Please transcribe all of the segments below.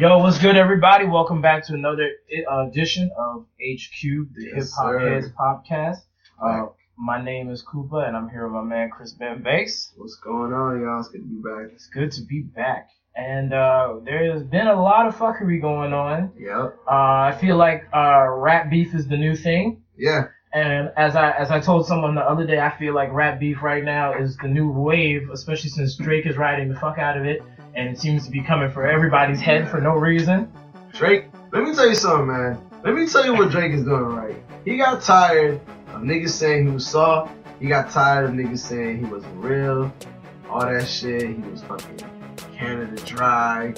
Yo, what's good, everybody? Welcome back to another edition of H-Cube, the Hip Hop Heads podcast. My name is Koopa, and I'm here with my man Chris Ben Base. What's going on, y'all? It's good to be back. It's good to be back. And there has been a lot of fuckery going on. Yep. I feel like rap beef is the new thing. Yeah. And as I told someone the other day, I feel like rap beef right now is the new wave, especially since Drake is riding the fuck out of it. And it seems to be coming for everybody's head for no reason. Drake, let me tell you something, man. Let me tell you what Drake is doing right. He got tired of niggas saying he was soft. He got tired of niggas saying he wasn't real. All that shit. He was fucking Canada Dry.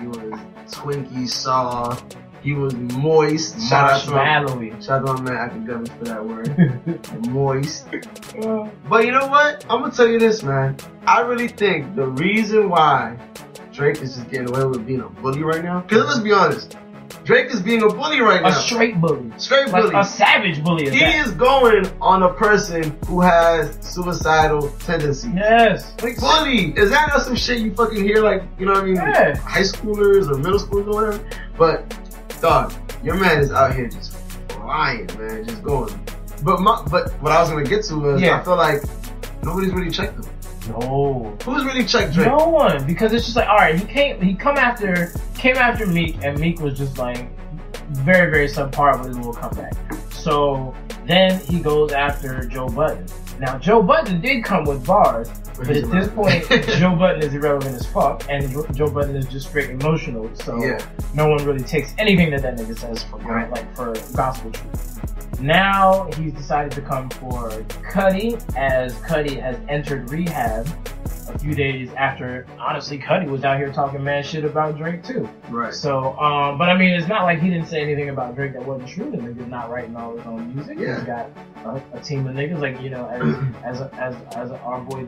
He was Twinkie soft. He was moist. Shout out to my man academics for that word. Moist. But you know what? I'm going to tell you this, man. I really think the reason why Drake is just getting away with being a bully right now, because let's be honest, Drake is being a bully right now. A straight bully. Straight bully. Like a savage bully. He is going on a person who has suicidal tendencies. Yes. Like, bully. Is that not some shit you fucking hear, like, you know what I mean? Yeah. High schoolers or middle schoolers or whatever? But, dog, your man is out here just flying, man, just going. But what I was gonna get to was, I feel like nobody's really checked him. No. Who's really checked Drake? No one, because it's just like, all right, he came after Meek, and Meek was just like very, very subpar with his little comeback. So then he goes after Joe Budden. Now Joe Budden did come with bars, but at this point Joe Budden is irrelevant as fuck, and Joe Budden is just straight emotional. So no one really takes anything that nigga says for granted, like for gospel truth. Now he's decided to come for Cudi, as Cudi has entered rehab a few days after. Honestly, Cudi was out here talking mad shit about Drake too. Right. So, but I mean, it's not like he didn't say anything about Drake that wasn't true. The nigga's not writing all his own music. Yeah. He's got a team of niggas, like, you know, as our boy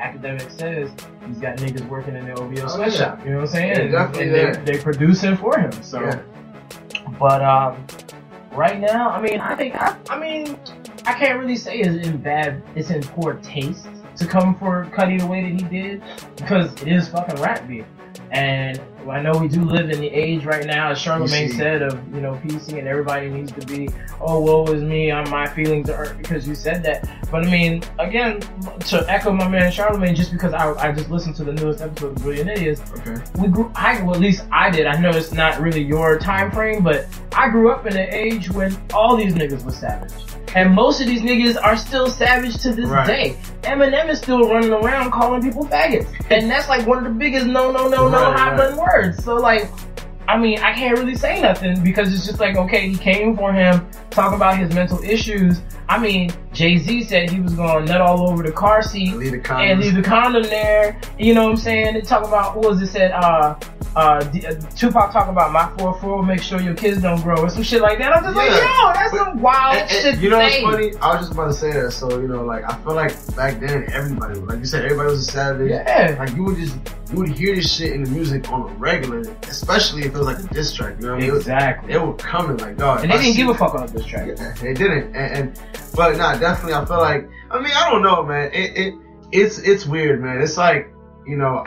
academic says, he's got niggas working in the OVO sweatshop. You know what I'm saying? Yeah, and they producing for him. So, but right now, I mean, I can't really say it's in bad. It's in poor taste to come for Cudi the way that he did, because it is fucking rap beef. And I know we do live in the age right now, as Charlamagne said, of, you know, PC, and everybody needs to be, oh, woe is me, my feelings are hurt because you said that. But I mean, again, to echo my man Charlamagne, just because I just listened to the newest episode of Brilliant Idiots, I did. I know it's not really your time frame, but I grew up in an age when all these niggas were savage. And most of these niggas are still savage to this day. Eminem is still running around calling people faggots. And that's like one of the biggest high-button words. So, like, I mean, I can't really say nothing, because it's just like, okay, he came for him, talk about his mental issues. I mean, Jay-Z said he was going to nut all over the car seat and leave the condom there. You know what I'm saying? They talk about, what was it said, Tupac talk about my 4-4, make sure your kids don't grow, or some shit like that. I'm just like, yo, that's some wild shit. You know what's funny? I was just about to say that. So, you know, like, I feel like back then everybody, like you said, everybody was a savage. Yeah. Like, you would hear this shit in the music on a regular, especially if it was like a diss track. You know what I mean? Exactly. They were coming like, dog. And they didn't give a fuck on a diss track. Yeah, they didn't. But nah, definitely, I feel like, I mean, I don't know, man. It's weird, man. It's like, you know,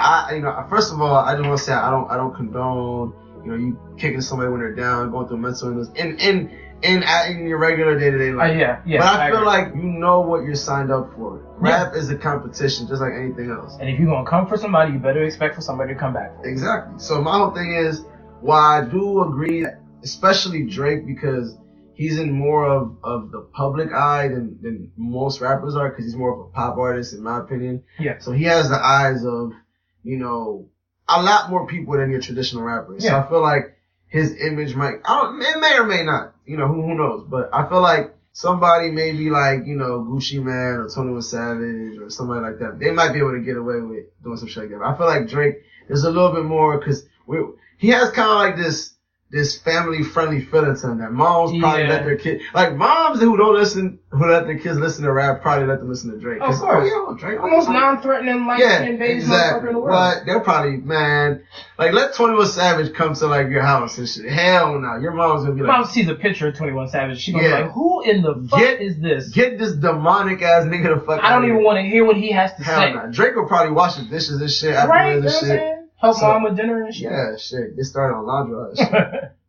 first of all, I just want to say I don't condone, you know, you kicking somebody when they're down, going through mental illness, in your regular day-to-day life. But I feel like you know what you're signed up for. Rap is a competition, just like anything else. And if you're gonna come for somebody, you better expect for somebody to come back. Exactly. So my whole thing is, while I do agree, especially Drake, because he's in more of the public eye than most rappers are, because he's more of a pop artist, in my opinion. Yeah. So he has the eyes of, you know, a lot more people than your traditional rappers. Yeah. So I feel like his image might, it may or may not, you know, who knows? But I feel like somebody maybe like, you know, Gucci Man or 21 Savage or somebody like that, they might be able to get away with doing some shit like that. But I feel like Drake is a little bit more, because he has kind of like this family-friendly feeling to him that moms probably let their kids, like moms who let their kids listen to rap, probably let them listen to Drake. Of course. Drake, almost non-threatening, like, exactly. In the world. But they're probably, man, like, let 21 Savage come to, like, your house and shit. Hell no. Your mom's gonna be like, mom sees a picture of 21 Savage, she's gonna be like, who in the fuck is this? Get this demonic-ass nigga the fuck out of here. I don't even want to hear what he has to say. Hell no. Drake will probably wash the dishes and shit after this shit. house mama dinner and shit. Yeah, shit. Get started on laundry.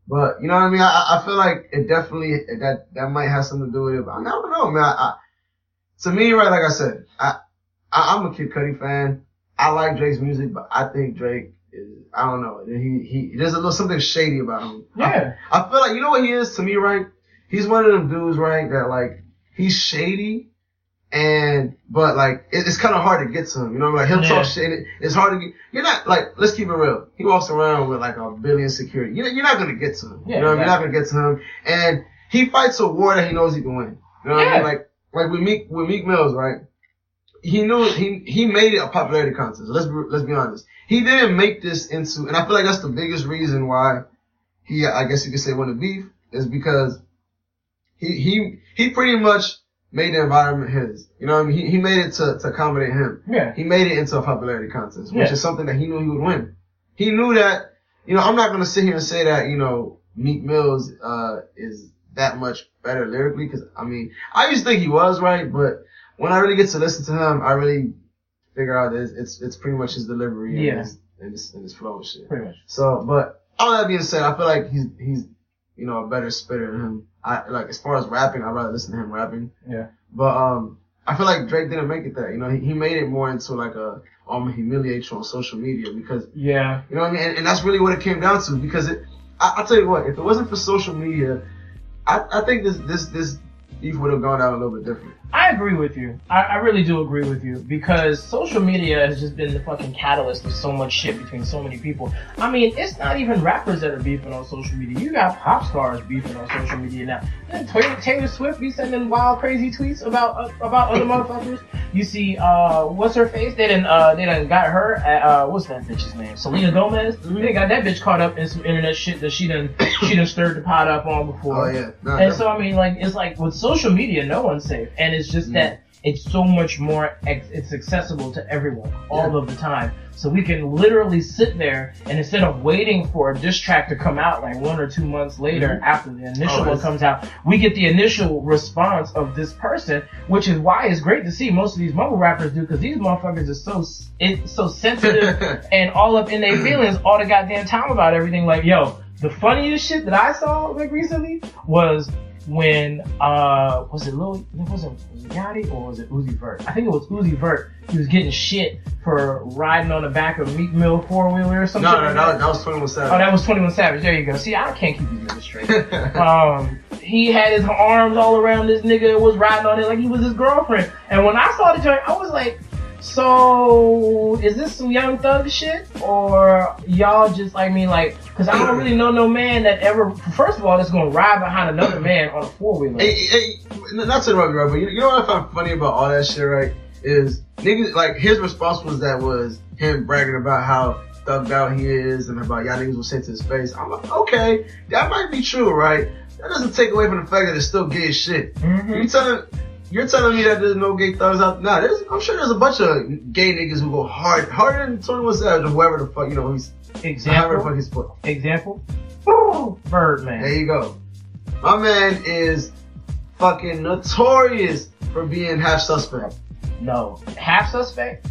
But you know what I mean? I feel like it definitely that might have something to do with it. But I don't know, man. To me, right, like I said, I'm a Kid Cudi fan. I like Drake's music, but I think Drake is, I don't know. He there's a little something shady about him. Yeah. I feel like, you know what he is to me, right? He's one of them dudes, right, that like he's shady, but like it's kind of hard to get to him. You know, like he'll talk shit. It's hard to get. You're not like, let's keep it real. He walks around with like 1 billion security. You're not gonna get to him. Yeah, you know what I mean? You're not gonna get to him. And he fights a war that he knows he can win. You know what I mean? Like with Meek Mills, right? He knew he made it a popularity contest. Let's be honest. He didn't make this into, and I feel like that's the biggest reason why he, I guess you could say, won the beef, is because he pretty much made the environment his. You know what I mean? He made it to accommodate him. Yeah. He made it into a popularity contest, which is something that he knew he would win. He knew that, you know, I'm not gonna sit here and say that, you know, Meek Mills is that much better lyrically, because I mean, I used to think he was, right, but when I really get to listen to him, I really figure out that it's pretty much his delivery and his flow and shit. Pretty much. So, but all that being said, I feel like he's you know, a better spitter than him. I like, as far as rapping, I'd rather listen to him rapping. Yeah. But I feel like Drake didn't make it that. You know, he made it more into like a humiliate you on social media, because you know what I mean, and that's really what it came down to. Because I'll tell you what, if it wasn't for social media, I think this beef would have gone out a little bit different. I agree with you. I really do agree with you, because social media has just been the fucking catalyst of so much shit between so many people. I mean, it's not even rappers that are beefing on social media. You got pop stars beefing on social media now. And Taylor Swift be sending wild, crazy tweets about other motherfuckers. You see, what's her face? They done got her at, what's that bitch's name? Selena Gomez. Mm-hmm. They got that bitch caught up in some internet shit that she done stirred the pot up on before. Oh yeah. No, and so I mean, like, it's like with social media, no one's safe, and it's just that it's so much more, it's accessible to everyone all of the time. So we can literally sit there, and instead of waiting for a diss track to come out like 1 or 2 months later after the initial one comes out, we get the initial response of this person, which is why it's great to see most of these mumble rappers do, because these motherfuckers are so sensitive and all up in their feelings all the goddamn time about everything. Like, yo, the funniest shit that I saw like recently was when, was it Yachty or was it Uzi Vert? I think it was Uzi Vert. He was getting shit for riding on the back of Meek Mill 4-wheeler or something. No, that was 21 Savage. Oh, that was 21 Savage. There you go. See, I can't keep these niggas straight. He had his arms all around this nigga and was riding on it like he was his girlfriend. And when I saw the joint, I was like, so is this some Young Thug shit, or y'all just like me? Like, because I don't really know no man that ever, first of all, that's gonna ride behind another man on a 4-wheeler. Hey, not to interrupt you, but you know what I find funny about all that shit, right? Is niggas like, his response was him bragging about how thugged out he is and about y'all niggas will say to his face. I'm like, okay, that might be true, right? That doesn't take away from the fact that it's still gay as shit. Mm-hmm. You're telling me that there's no gay thugs out? Nah, I'm sure there's a bunch of gay niggas who go harder than 21 Savage or whoever the fuck, you know, he's. Example. However the fuck he's put. Example. Ooh, Birdman. There you go. My man is fucking notorious for being half suspect. No, half suspect?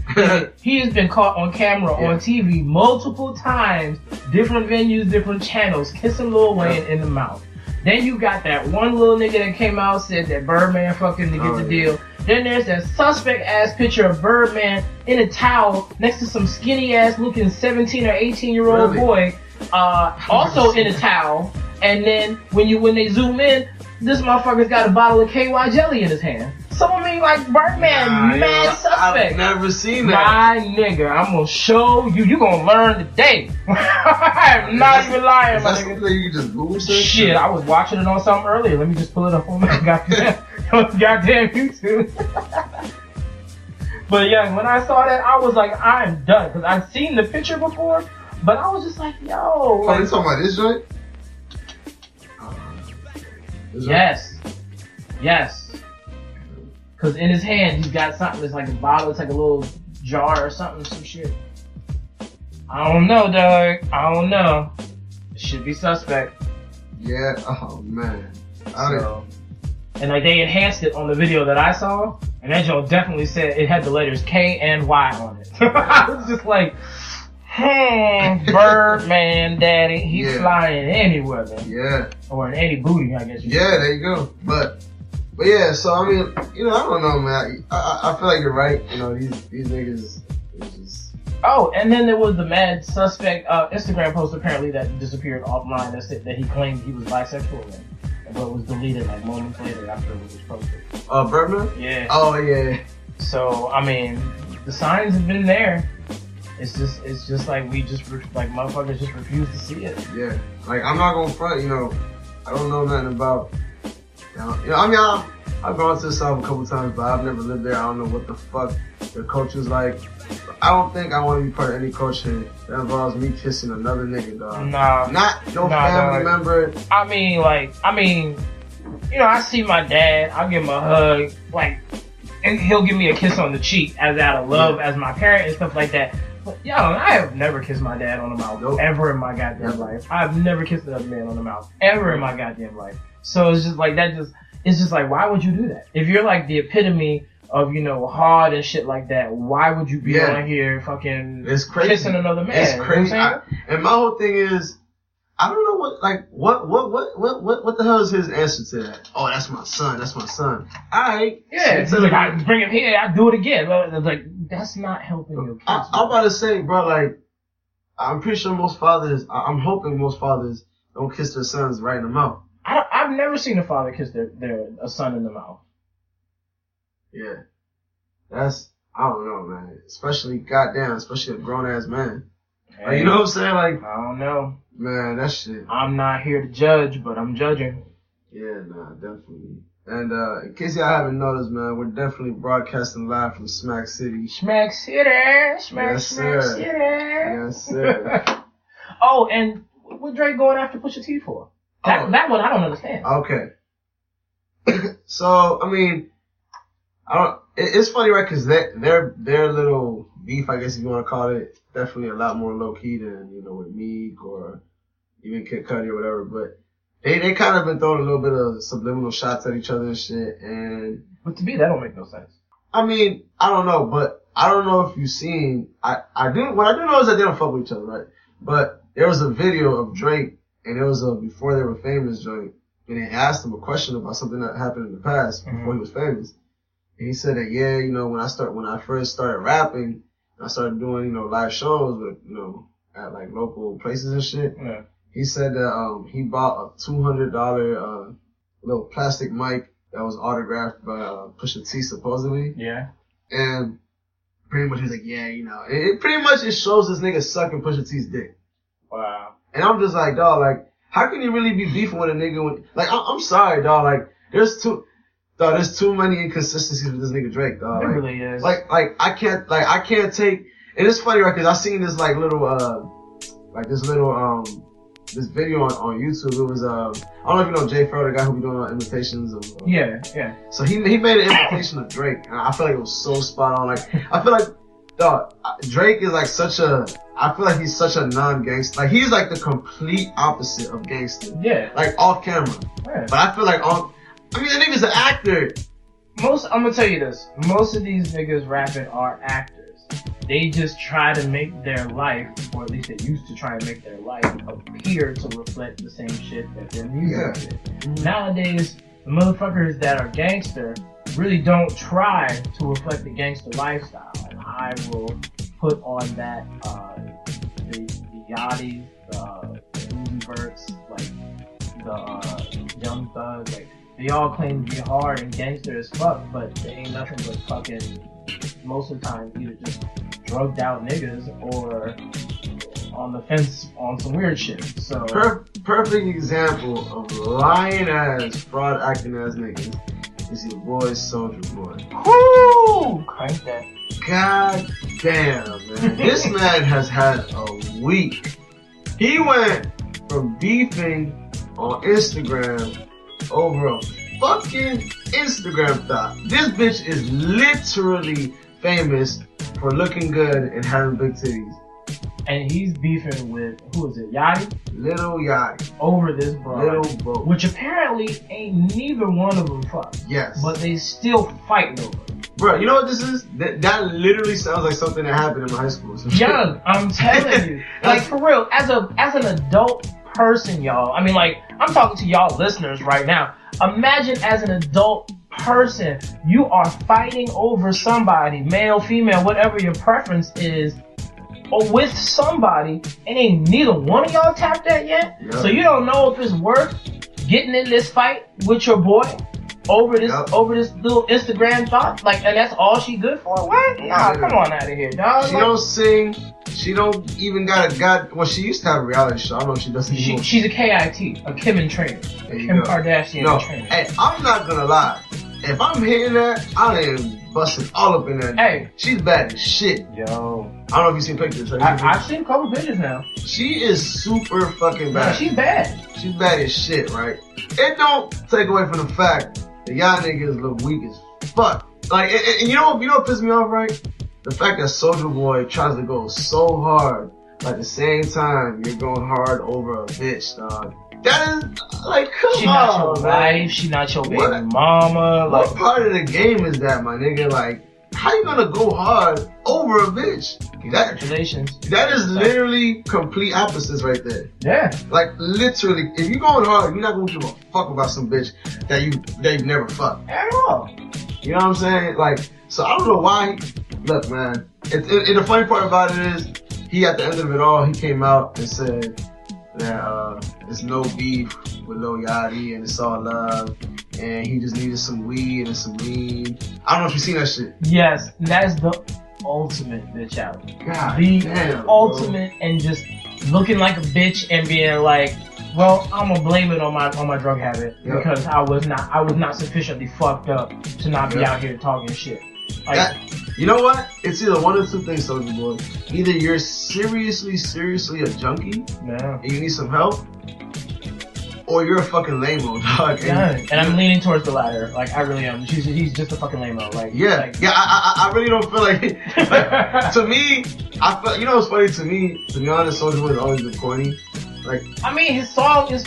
He has been caught on camera on TV multiple times, different venues, different channels, kissing Lil Wayne in the mouth. Then you got that one little nigga that came out said that Birdman fucked him to get the deal. Then there's that suspect ass picture of Birdman in a towel next to some skinny ass looking 17 or 18-year-old boy, also in a towel. And then when they zoom in, this motherfucker's got a bottle of KY jelly in his hand. So I mean, like, Birdman, suspect. I've never seen that. My nigga, I'm gonna show you. You gonna learn today. I'm not even lying, my nigga. That you can just Google search. Shit, I was watching it on something earlier. Let me just pull it up on my goddamn YouTube. But yeah, when I saw that, I was like, I'm done, because I've seen the picture before, but I was just like, yo. Oh, like, you talking about this joint? Yes. Because in his hand, he's got something that's like a bottle, it's like a little jar or something, some shit. I don't know, dog. I don't know. It should be suspect. Yeah, oh man. And like, they enhanced it on the video that I saw, and that joint definitely said it had the letters K and Y on it. I was just like, Birdman daddy, he's flying any weather. Yeah. Or in any booty, I guess. Yeah, there you go. But yeah, so I mean, you know, I don't know, man. I feel like you're right. You know, these niggas is just... Oh, and then there was the mad suspect Instagram post apparently that disappeared offline. That's it. That he claimed he was bisexual in, but was deleted like moments later after it was posted. Birdman? Yeah. Oh yeah. So I mean, the signs have been there. It's just like we just like motherfuckers just refuse to see it. Yeah, like I'm not gonna front, you know. I don't know nothing about. You know, I mean, I've gone to the South a couple times, but I've never lived there. I don't know what the fuck their culture's like. I don't think I want to be part of any culture that involves me kissing another nigga, dog. Nah, family member. I mean, you know, I see my dad. I'll give him a hug, like, and he'll give me a kiss on the cheek as out of love as my parent and stuff like that. But, yo, I have never kissed my dad on the mouth ever in my goddamn life. I've never kissed another man on the mouth ever in my goddamn life. So it's just like that. It's just like, why would you do that? If you're like the epitome of, you know, hard and shit like that, why would you be on here fucking kissing another man? It's crazy. You know and my whole thing is, I don't know what the hell is his answer to that? Oh, that's my son. That's my son. All right. Yeah. It's like, I bring him here. I do it again. Like, that's not helping your kids. I'm about to say, bro, like, I'm pretty sure most fathers, I'm hoping most fathers don't kiss their sons right in the mouth. I've never seen a father kiss their son in the mouth. Yeah. I don't know, man. Especially a grown-ass man. Hey, like, you know what I'm saying? Like, I don't know. Man, that shit. I'm not here to judge, but I'm judging. Yeah, nah, definitely. And in case y'all haven't noticed, man, we're definitely broadcasting live from Smack City. Smack City! Smack City! Yes, sir. Oh, and what Drake going after Pusha T for? That one I don't understand. Okay. So, I mean, it's funny, right? Because their little beef, I guess if you want to call it, definitely a lot more low-key than, you know, with Meek or even Kid Cudi or whatever. But they kind of been throwing a little bit of subliminal shots at each other and shit. And but to me, that don't make no sense. I mean, I don't know. But I don't know if you've seen... What I do know is that they don't fuck with each other, right? But there was a video of Drake, and it was before they were famous joint, and they asked him a question about something that happened in the past before he was famous. And he said that, yeah, you know, when I first started rapping, I started doing, you know, live shows with, you know, at like local places and shit. Yeah. He said that he bought a $200 little plastic mic that was autographed by Pusha T supposedly. Yeah. And pretty much he's like, yeah, you know, it shows this nigga sucking Pusha T's dick. Wow. And I'm just like, dog, like, how can you really be beefing with a nigga when, like, I'm sorry, dog, like, there's too many inconsistencies with this nigga Drake, dog. It really is. Like, I can't take, and it's funny, right, because I seen this, this video on YouTube. It was, I don't know if you know Jay Ferrell, the guy who be doing imitations of. Yeah. So he made an imitation of Drake, and I feel like it was so spot on. Like, I feel like, dog, Drake is like I feel like he's such a non-gangster. Like, he's like the complete opposite of gangster. Yeah. Like, off camera. Yeah. But I feel like that nigga's an actor. I'm gonna tell you this. Most of these niggas rapping are actors. They just try to make their life, or at least they used to try and make their life appear to reflect the same shit that their music did. Nowadays, the motherfuckers that are gangster really don't try to reflect the gangster lifestyle. And I will put on that, the Yachty, the Uzi Verts, like, the Young Thug, like, they all claim to be hard and gangster as fuck, but they ain't nothing but fucking, most of the time, either just drugged out niggas or on the fence on some weird shit. So perfect example of lying ass, fraud acting ass niggas is your boy Soulja Boy. Whoo! Crank that. God damn, man. This man has had a week. He went from beefing on Instagram over a fucking Instagram thought. This bitch is literally famous for looking good and having big titties. And he's beefing with, who is it, Yachty? Lil Yachty. Over this broad. Lil Bo. Which apparently ain't neither one of them fucked. Yes. But they still fighting over it. Bro, you know what this is? That literally sounds like something that happened in high school. Young, I'm telling you. Like, for real, as an adult person, y'all. I mean, like, I'm talking to y'all listeners right now. Imagine as an adult person, you are fighting over somebody, male, female, whatever your preference is, or with somebody, and ain't neither one of y'all tapped that yet. Yep. So you don't know if it's worth getting in this fight with your boy over this little Instagram thought. Like, and that's all she good for? What? Nah, come on out of here, dog. She don't sing. She don't even got a god. Well, she used to have a reality show. I don't know if she doesn't. She's a KIT, a Kevin trainer, Kim Kardashian trainer. Hey, I'm not gonna lie. If I'm hitting that, I am busting all up in that. Hey, she's bad as shit. Yo, I don't know if you've seen pictures. I've seen a couple pictures now. She is super fucking bad. Yeah, she's bad. She's bad as shit, right? It don't take away from the fact that y'all niggas look weak as fuck. Like, and you know what pissed me off, right? The fact that Soulja Boy tries to go so hard, but at the same time, you're going hard over a bitch, dog. That is, like, come on, She not your wife, she not your baby mama. Like, what part of the game is that, my nigga? Like, how you gonna go hard over a bitch? Congratulations. That is literally complete opposites right there. Yeah. Like, literally, if you're going hard, you're not gonna give a fuck about some bitch that you never fucked. At all. You know what I'm saying? Like, so I don't know why. Look, man, and the funny part about it is, he at the end of it all, he came out and said that there's no beef with Lil Yachty and it's all love, and he just needed some weed and some lean. I don't know if you seen that shit. Yes, that's the ultimate bitch out. God, the ultimate, bro. And just looking like a bitch and being like, well, I'm gonna blame it on my drug habit because I was not sufficiently fucked up to not be out here talking shit. Like, you know what? It's either one of two things, Soulja Boy. Either you're seriously a junkie, and you need some help, or you're a fucking lame-o, dog. And I'm leaning towards the latter. Like, I really am. He's just a fucking lame-o. Like, I really don't feel like to me, you know what's funny to me? To be honest, Soulja Boy has always been corny. Like, I mean, his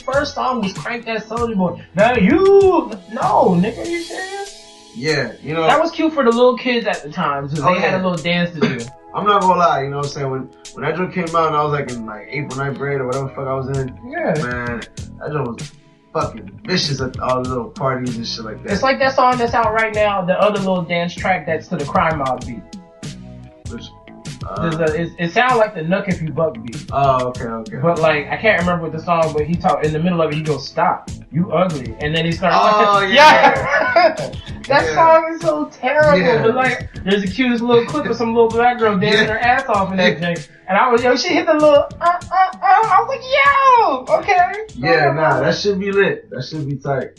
first song was Crank That Soulja Boy. No, nigga, are you serious? Yeah, you know. That was cute for the little kids at the time, because they had a little dance to do. I'm not gonna lie, you know what I'm saying? When that joke came out and I was like in like 8th or 9th grade or whatever the fuck I was in, man, that joke was fucking vicious at all the little parties and shit like that. It's like that song that's out right now, the other little dance track that's to the Crime Mob beat. Which, it sounds like the Nook If You Buck beat. Oh, okay. But like, I can't remember what the song, but he talked in the middle of it. He goes, "Stop, you ugly," and then he started. Oh, like, that song is so terrible. Yeah. But like, there's a cutest little clip of some little black girl dancing her ass off and everything. And I was, she hit the little I was like, okay. Yeah, nah, that should be lit. That should be tight.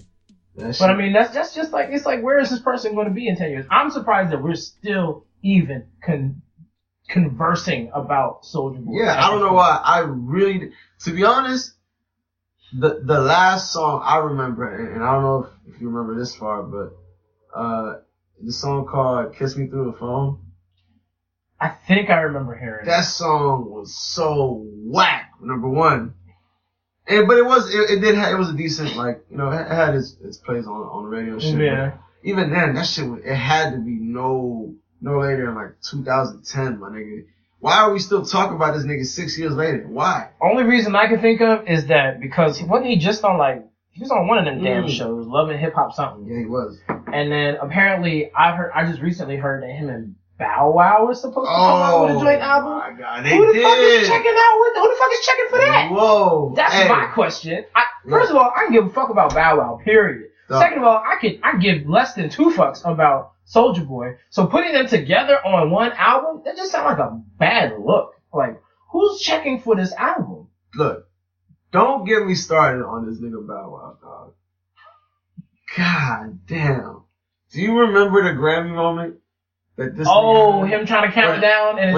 But I mean, that's just like, it's like, where is this person going to be in 10 years? I'm surprised that we're still even conversing about Soulja Boy. Yeah, I don't know why. I really, to be honest, the last song I remember, and I don't know if you remember this far, but the song called "Kiss Me Through the Phone." I think I remember hearing that song was so whack. Number one, but it was a decent, like, you know, it had its plays on the radio and shit. Yeah. Even then, that shit it had to be no later in like 2010, my nigga. Why are we still talking about this nigga 6 years later? Why? Only reason I can think of is that because he was on one of them damn shows, Loving Hip Hop something. Yeah, he was. And then apparently I just recently heard that him and Bow Wow were supposed to come out with a joint album. Oh my God, who the fuck is checking for that? Whoa. That's my question. First of all, I don't give a fuck about Bow Wow, period. No. Second of all, I give less than two fucks about Soulja Boy. So putting them together on one album, that just sounds like a bad look. Like, who's checking for this album? Look, don't get me started on this nigga Bow Wow, dog. God damn. Do you remember the Grammy moment? That this him trying to count it down, and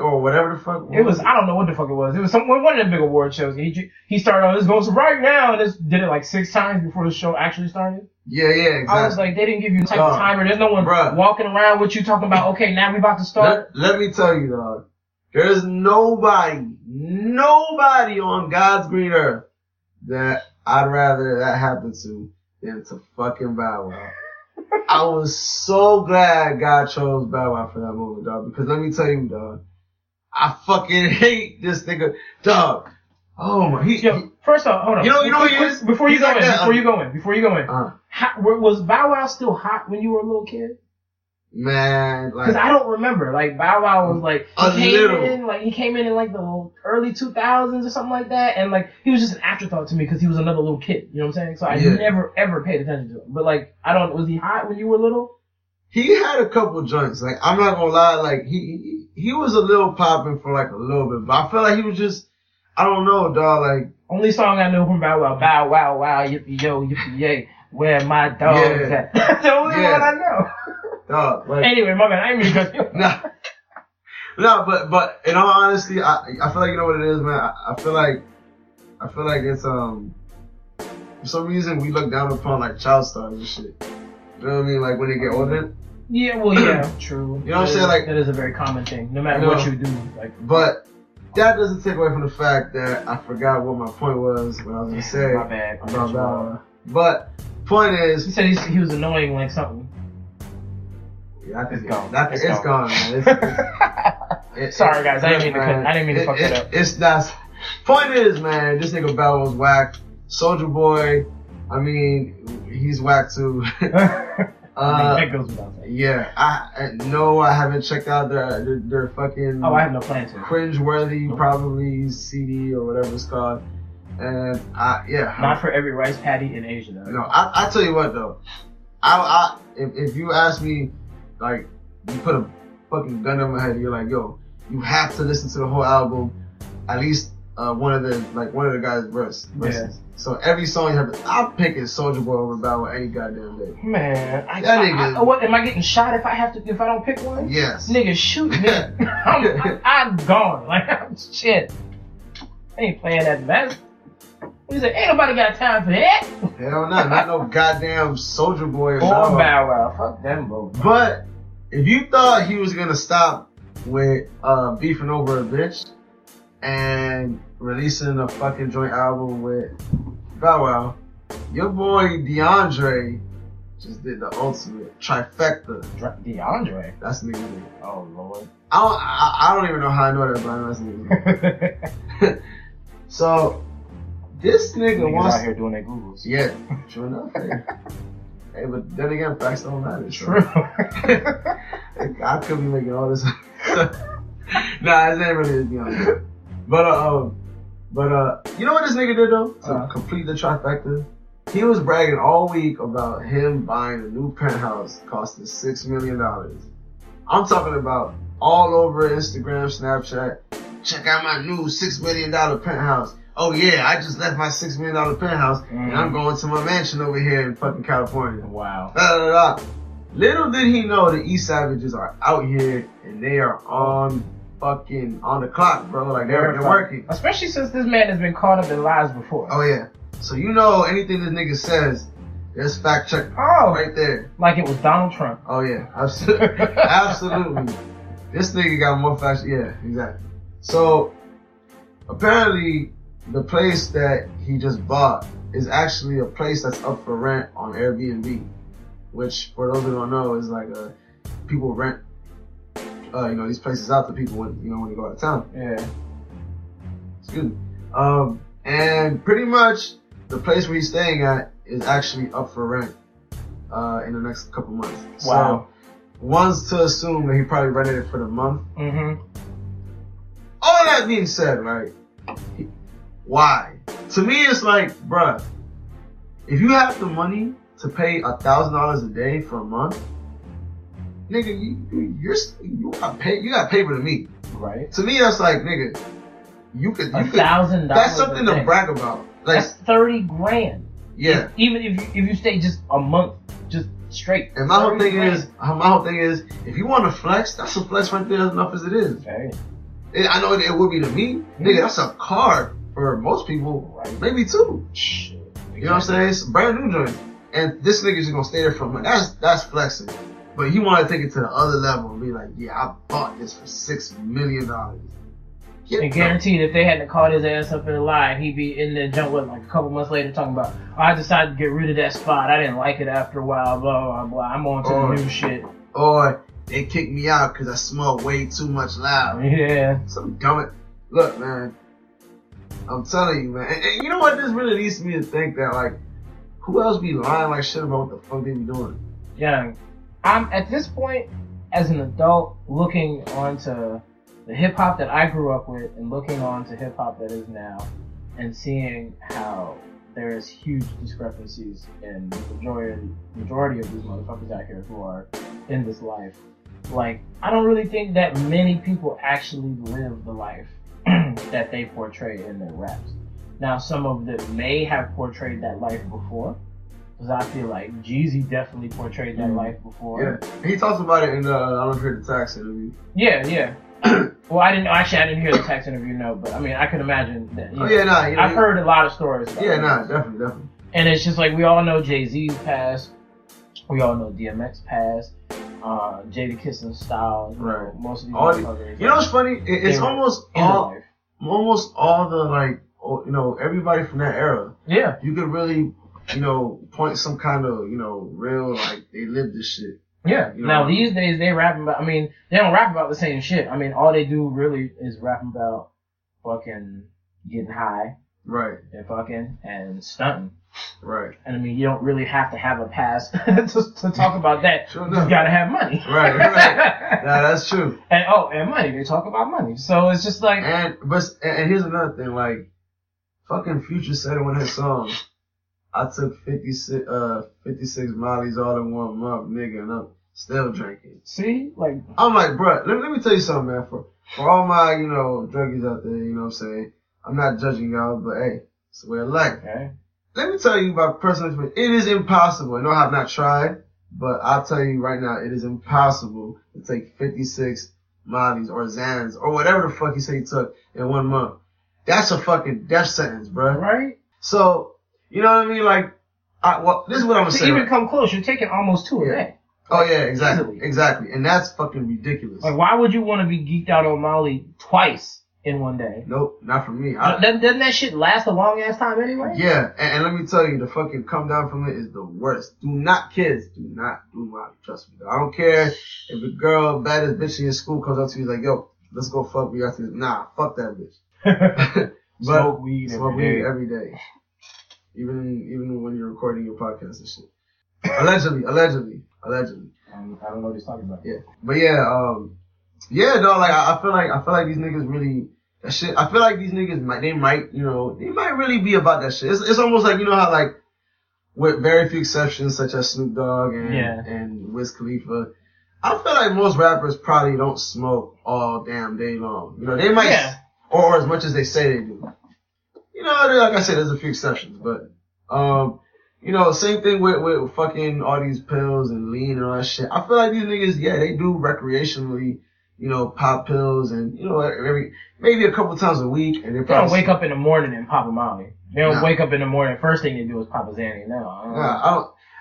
or whatever the fuck it was. I don't know what the fuck it was. It was one of the big award shows. He started on this goes right now, and this did it like 6 times before the show actually started. Yeah, exactly. I was like, they didn't give you the type of timer. There's no one walking around with you talking about, okay, now we about to start. Let me tell you, dog. There's nobody on God's green earth that I'd rather that happen to than to fucking Bow Wow. I was so glad God chose Bow Wow for that moment, dog. Because let me tell you, dog, I fucking hate this nigga, dog. Oh my, first off, hold on. You know who he is? Before you go in. Was Bow Wow still hot when you were a little kid? Man, like, cause I don't remember. Like Bow Wow was like he came in like the early 2000s or something like that, and like he was just an afterthought to me because he was another little kid. You know what I'm saying? So I never ever paid attention to him. But like was he hot when you were little? He had a couple joints. Like I'm not gonna lie, like he was a little popping for like a little bit, but I felt like he was just Like only song I know from Bow Wow, Bow Wow Wow Yippee Yo Yippee Yay, where my dog is at. That's the only one I know. Dog, like, anyway, my man, I ain't mean to cut you. No, but in all honesty, I feel like you know what it is, man. I feel like it's for some reason we look down upon like child stars and shit. You know what I mean? Like when they get older. Yeah, well, yeah, true. You know what I'm saying? Like that is a very common thing. No matter what you do, like. But that doesn't take away from the fact that I forgot what my point was. What I was gonna say. My bad. But point is, he said he was annoying like something. Yeah, it's gone, man. Sorry, guys. I didn't mean to fuck it up. Point is, man, this nigga Bow Wow's whack. Soulja Boy, I mean, he's whack too. That goes without saying. Yeah. I haven't checked out their fucking. Oh, I have no plans. Cringeworthy, probably CD or whatever it's called. And not for every rice patty in Asia, though. No, I tell you what though, if you ask me. Like, you put a fucking gun on my head and you're like, yo, you have to listen to the whole album, at least one of the guys' verses. Yeah. So every song you have to, I'll pick it Soulja Boy over Bow Wow any goddamn day. Man, what, am I getting shot if I don't pick one? Yes. Nigga, shoot me. I'm gone. Like, I'm shit. I ain't playing that mess. He said, ain't nobody got time for that. Hell no, not no goddamn Soulja Boy or Bow Wow. Fuck them both. But if you thought he was gonna stop with beefing over a bitch and releasing a fucking joint album with Bow Wow, your boy DeAndre just did the ultimate trifecta. DeAndre? That's the nigga. Oh lord. I don't even know how I know that, but I know that's the nigga. So this nigga wants out here doing their Googles. Yeah, true enough. Hey, but then again, facts don't matter. So. True. I could be making all this. Nah, it ain't really. But you know what this nigga did though? To complete the trifecta, he was bragging all week about him buying a new penthouse costing $6 million. I'm talking about all over Instagram, Snapchat. Check out my new $6 million penthouse. Oh yeah, I just left my $6 million penthouse and I'm going to my mansion over here in fucking California. Wow. Little did he know the East Savages are out here and they are on the clock, bro. Like they're working. Especially since this man has been caught up in lies before. Oh yeah. So you know anything this nigga says, there's fact check right there. Like it was Donald Trump. Oh yeah, absolutely. Absolutely. This nigga got more facts. Yeah, exactly. So apparently the place that he just bought is actually a place that's up for rent on Airbnb, which for those who don't know is like people rent these places out to people when they go out of town. Yeah. Excuse me. And pretty much the place where he's staying at is actually up for rent in the next couple months. Wow. So one's to assume that he probably rented it for the month. Mm-hmm. All that being said, like why? To me, it's like, bruh, if you have the money to pay $1,000 a day for a month, nigga, you got paid. You got paid for the meat, right? To me, that's like, nigga, you could $1,000. That's something to brag about. Like that's $30,000. Yeah. Even if you stay just a month, just straight. And my whole thing is, if you want to flex, that's a flex right there. Enough as it is. Okay. I know it would be to me, nigga. That's a car. For most people, right. Maybe two. Shit, exactly. You know what I'm saying? It's a brand new joint. And this nigga's just gonna stay there for a month. That's flexing. But he wanna take it to the other level and be like, yeah, I bought this for $6 million. And guaranteed, if they hadn't caught his ass up in a lie, he'd be in there jump with him like a couple months later talking about, oh, I decided to get rid of that spot. I didn't like it after a while. Blah blah blah. I'm on to the new shit. Or they kicked me out because I smoked way too much loud. Yeah. Some dumb. Look, man. I'm telling you, man. And you know what? This really leads me to think that, like, who else be lying like shit about what the fuck they be doing? Yeah. I'm at this point, as an adult, looking onto the hip hop that I grew up with and looking on to hip hop that is now and seeing how there is huge discrepancies in the majority of these motherfuckers out here who are in this life. Like, I don't really think that many people actually live the life that they portray in their raps. Now, some of them may have portrayed that life before, because I feel like Jeezy definitely portrayed that life before. Yeah, he talks about it in the I Don't Hear the Tax interview. Yeah, yeah. Well, I didn't hear the Tax interview, no, but I mean, I can imagine that. I've heard a lot of stories about it. Definitely. And it's just like, we all know Jay-Z's past, we all know DMX's past, Jada Kissin's style, right? Most of these motherfuckers. You know what's funny? It's almost all the, like, you know, everybody from that era. Yeah. You could really, you know, point some kind of, you know, real, like, they lived this shit. Yeah. You know, now these days they rap about, I mean, they don't rap about the same shit. I mean, all they do really is rap about fucking getting high. Right. And fucking and stunting. Right. And I mean, you don't really have to have a past to talk about that. Sure enough. You gotta have money. Right. Nah, that's true. And money. They talk about money. So it's just like. And here's another thing, like, fucking Future said in one of his songs, I took 56 mollies all in one month, nigga, and I'm still drinking. See? Like, I'm like, bruh, let me tell you something, man. For all my, you know, druggies out there, you know what I'm saying? I'm not judging y'all, but hey, it's the way of life. Okay. Let me tell you about personal experience. It is impossible. I know I've not tried, but I'll tell you right now, it is impossible to take 56 mollies or Xans or whatever the fuck you say you took in one month. That's a fucking death sentence, bruh. Right? So, you know what I mean? Like, this is what I'm saying. To even come close, you're taking almost two a day. Like, oh yeah, exactly, easily. Exactly, and that's fucking ridiculous. Like, why would you want to be geeked out on Molly twice in one day? Nope, not for me. Doesn't that shit last a long ass time anyway? Yeah, and let me tell you, the fucking come down from it is the worst. Do not do Molly. Trust me. I don't care if the girl, baddest bitch in your school, comes up to you like, yo, let's go fuck. We got to nah, fuck that bitch. Smoke weed every day. Even when you're recording your podcast and shit. Allegedly. I don't know what he's talking about. Yeah. But yeah, like, I feel like these niggas really, that shit, I feel like these niggas might really be about that shit. It's almost like, you know how, like, with very few exceptions such as Snoop Dogg and Wiz Khalifa, I feel like most rappers probably don't smoke all damn day long. You know, they might, or as much as they say they do. You know, like I said, there's a few exceptions, but, you know, same thing with fucking all these pills and lean and all that shit. I feel like these niggas, they do recreationally, you know, pop pills and, you know, maybe a couple times a week. And they don't wake up in the morning and pop a Molly. They don't wake up in the morning. First thing they do is pop a Xanny. No,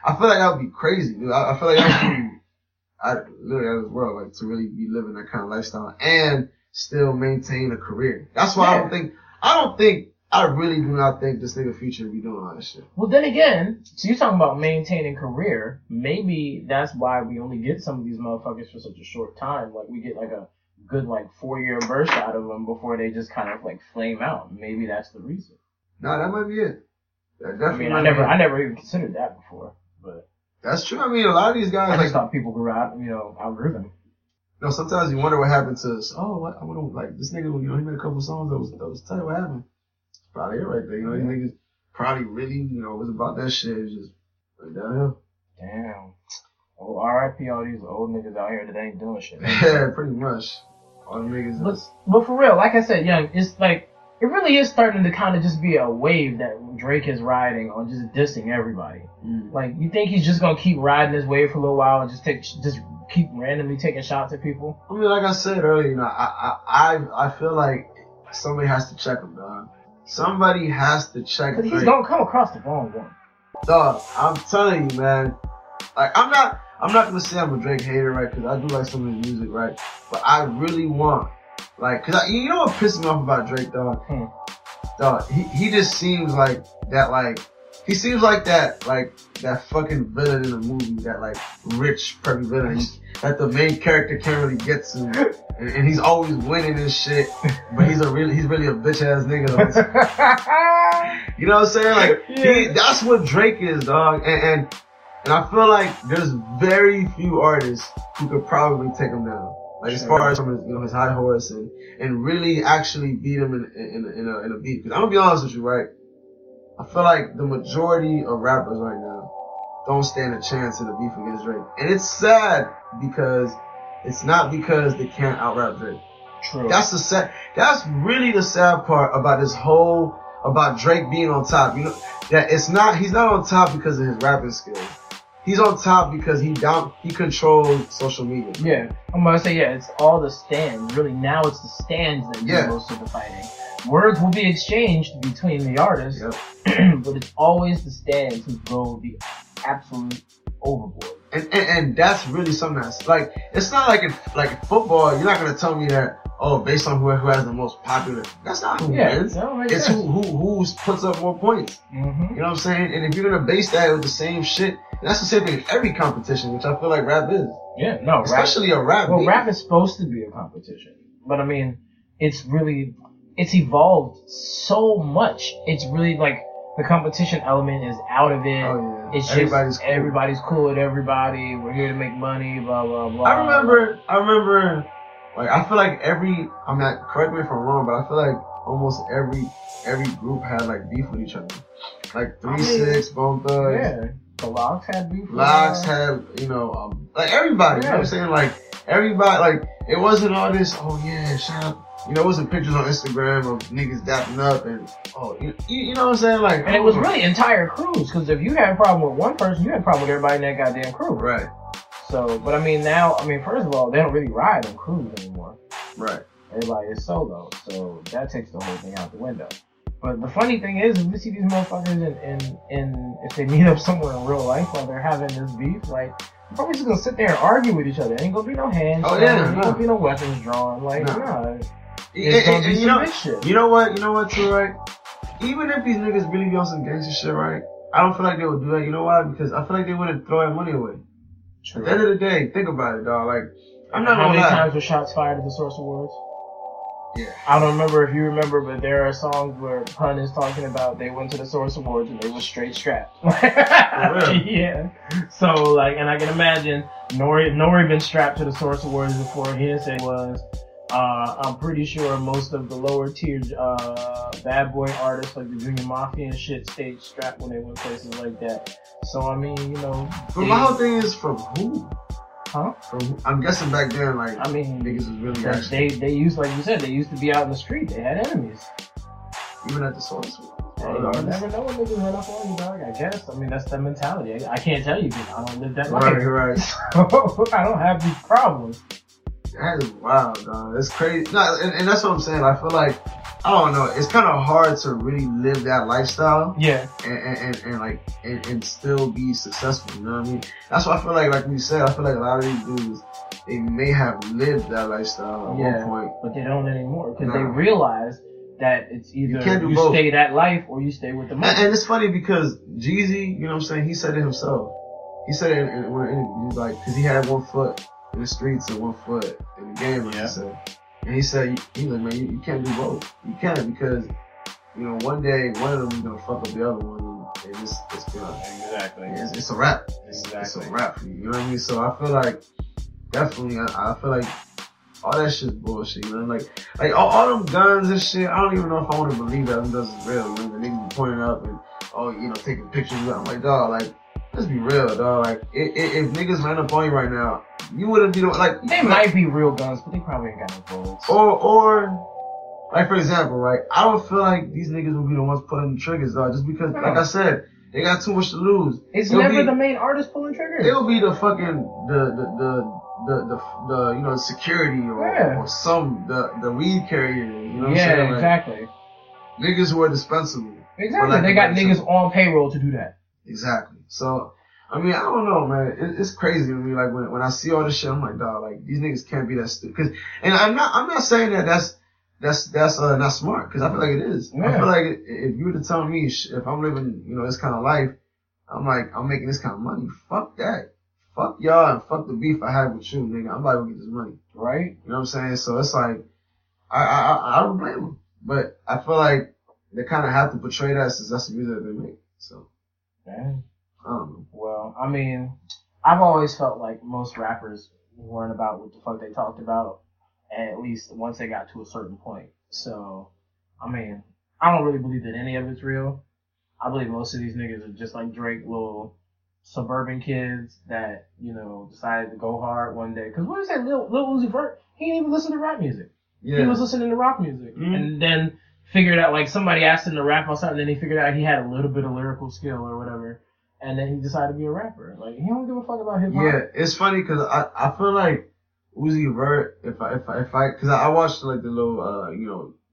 I feel like that would be crazy, dude. I feel like that would be literally out of this world, like, to really be living that kind of lifestyle and still maintain a career. That's why I really do not think this nigga Future be doing all that shit. Well, then again, so you're talking about maintaining career. Maybe that's why we only get some of these motherfuckers for such a short time. Like, we get, like, a good, like, 4-year burst out of them before they just kind of, like, flame out. Maybe that's the reason. No, that might be it. That definitely I never even considered that before. But that's true. I mean, a lot of these guys, I just thought people grew out, you know, outgrew them. You know, sometimes you wonder what happened to us. Oh, I wonder, like, this nigga, you know, he made a couple songs that was tight. What happened? Probably it right there, you know, these niggas probably really, you know, was about that shit. It's just like downhill. Damn. Oh, R.I.P. all these old niggas out here that ain't doing shit. Yeah, pretty much. All the niggas. But for real, like I said, Young, it's like, it really is starting to kind of just be a wave that Drake is riding on, just dissing everybody. Mm. Like, you think he's just going to keep riding this wave for a little while and just keep randomly taking shots at people? I mean, like I said earlier, you know, I feel like somebody has to check him, dog. Somebody has to check. Cause he's gonna come across the wrong one. Dog, I'm telling you, man. Like, I'm not gonna say I'm a Drake hater, right? Cause I do like some of his music, right? But I really want Like, cause you know what pissed me off about Drake, dog? Dog, he just seems like that, like, he seems like that fucking villain in a movie, that like rich, perfect villain that the main character can't really get to, and he's always winning and shit, but he's really a bitch ass nigga. Though. You know what I'm saying? Like, yeah. That's what Drake is, dog. And I feel like there's very few artists who could probably take him down. Like, as far as from his, you know, his high horse and really actually beat him in a beat. Because I'm gonna be honest with you, right? I feel like the majority of rappers right now don't stand a chance in a beef against Drake. And it's sad because it's not because they can't out-rap Drake. True. That's really the sad part about this whole, about Drake being on top. You know, that he's not on top because of his rapping skills. He's on top because he controls social media. Yeah. I'm about to say, yeah, it's all the stands. Really, now it's the stands that do most of the fighting. Words will be exchanged between the artists, but it's always the stands who throw the absolute overboard. And that's really something that's like, it's not like in football, you're not going to tell me that, oh, based on who has the most popular. That's not who wins. It's who puts up more points. Mm-hmm. You know what I'm saying? And if you're going to base that with the same shit, that's the same thing in every competition, which I feel like rap is. Yeah, no. Especially a rap. Well, rap is supposed to be a competition. But I mean, it's evolved so much. It's really like the competition element is out of it. Oh, yeah. It's everybody's just cool. Everybody's cool with everybody. We're here to make money, blah, blah, blah. I remember, like, I feel like correct me if I'm wrong, but I feel like almost every group had like beef with each other. Like 3 6, Bone Thugs. Yeah. The Locks had beef. Locks had, you know, like everybody, you know what I'm saying? Like everybody, like it wasn't all this, oh yeah, shout out. You know, it wasn't pictures on Instagram of niggas dapping up and, oh, you know what I'm saying? Like, and it was really entire crews, because if you had a problem with one person, you had a problem with everybody in that goddamn crew. Right. So, but I mean, now, I mean, first of all, they don't really ride in crews anymore. Right. Everybody is solo, so that takes the whole thing out the window. But the funny thing is, if we see these motherfuckers in if they meet up somewhere in real life while they're having this beef, like, they're probably just gonna sit there and argue with each other. Ain't gonna be no hands. Oh, yeah. Ain't gonna be no weapons drawn. Like, nah. And you know what, too, right? Even if these niggas really be on some gangster shit, right? I don't feel like they would do that. You know why? Because I feel like they wouldn't throw that money away. True. At the end of the day, think about it, dog. Like, I'm not gonna lie. How many times were shots fired at the Source Awards? Yeah. I don't remember if you remember, but there are songs where Pun is talking about they went to the Source Awards and they were straight strapped. Yeah. So, like, and I can imagine Nori been strapped to the Source Awards before. He didn't say it was. I'm pretty sure most of the lower tier bad boy artists like the Junior Mafia and shit stayed strapped when they went places like that. So I mean, you know. But my whole thing is from who? Huh? I'm guessing back then, like, I mean, niggas was really actually. They used, like you said, they used to be out in the street. They had enemies. Even at the Source. You never know when niggas run up on you, dog. I guess. I mean, that's the mentality. I can't tell you because I don't live that life. Right. So I don't have these problems. That is wild, dog. It's crazy. No, and that's what I'm saying. I feel like, I don't know, it's kind of hard to really live that lifestyle. Yeah. And still be successful, you know what I mean? That's why I feel like we said, I feel like a lot of these dudes, they may have lived that lifestyle at one point. But they don't anymore because they realize that it's either you stay that life or you stay with the money. And it's funny because Jeezy, you know what I'm saying, he said it himself. He said it in one interview, like, because he had one foot in the streets and one foot in the game, like I said. And he like, man, you can't do both. You can't because, you know, one day, one of them is going to fuck up the other one. And it's gonna, exactly. It's a wrap. Exactly. It's a wrap for you. You know what I mean? So I feel like, definitely, I feel like all that shit's bullshit, you know? Like all them guns and shit, I don't even know if I want to believe that this is real. You know, the niggas be pointing up and, oh, you know, taking pictures. I'm like, dog, like, let's be real, dog. Like, if niggas ran up on you right now, you wouldn't be the like. They might be real guns, but they probably ain't got no bullets. Or, like for example, right? I don't feel like these niggas will be the ones pulling the triggers, dog. Just because, like I said, they got too much to lose. It's never the main artist pulling triggers. It'll be the fucking the you know, security or some the weed carrier. You know what I'm saying? Like, exactly. Niggas who are dispensable. Exactly. Like, they got niggas on payroll to do that. Exactly. So I mean, I don't know, man. It's crazy to me. Like when I see all this shit, I'm like, dog, like these niggas can't be that stupid. Cause, and I'm not saying that that's not smart. Cause I feel like it is. Yeah. I feel like if you were to tell me if I'm living, you know, this kind of life, I'm like, I'm making this kind of money. Fuck that. Fuck y'all and fuck the beef I had with you, nigga. I'm about to get this money, right? You know what I'm saying? So it's like, I don't blame them, but I feel like they kind of have to portray that since that's the music that they make. So, man. I don't know. Well, I mean, I've always felt like most rappers weren't about what the fuck they talked about, at least once they got to a certain point. So, I mean, I don't really believe that any of it's real. I believe most of these niggas are just like Drake, little suburban kids that, you know, decided to go hard one day. Because what is that, Lil Uzi Vert? He didn't even listen to rap music. Yeah. He was listening to rock music. Mm-hmm. And then figured out, like, somebody asked him to rap on something, and then he figured out he had a little bit of lyrical skill or whatever. And then he decided to be a rapper. Like, he don't give a fuck about hip hop. Yeah, it's funny because I feel like Uzi Vert, if I, because I watched like the little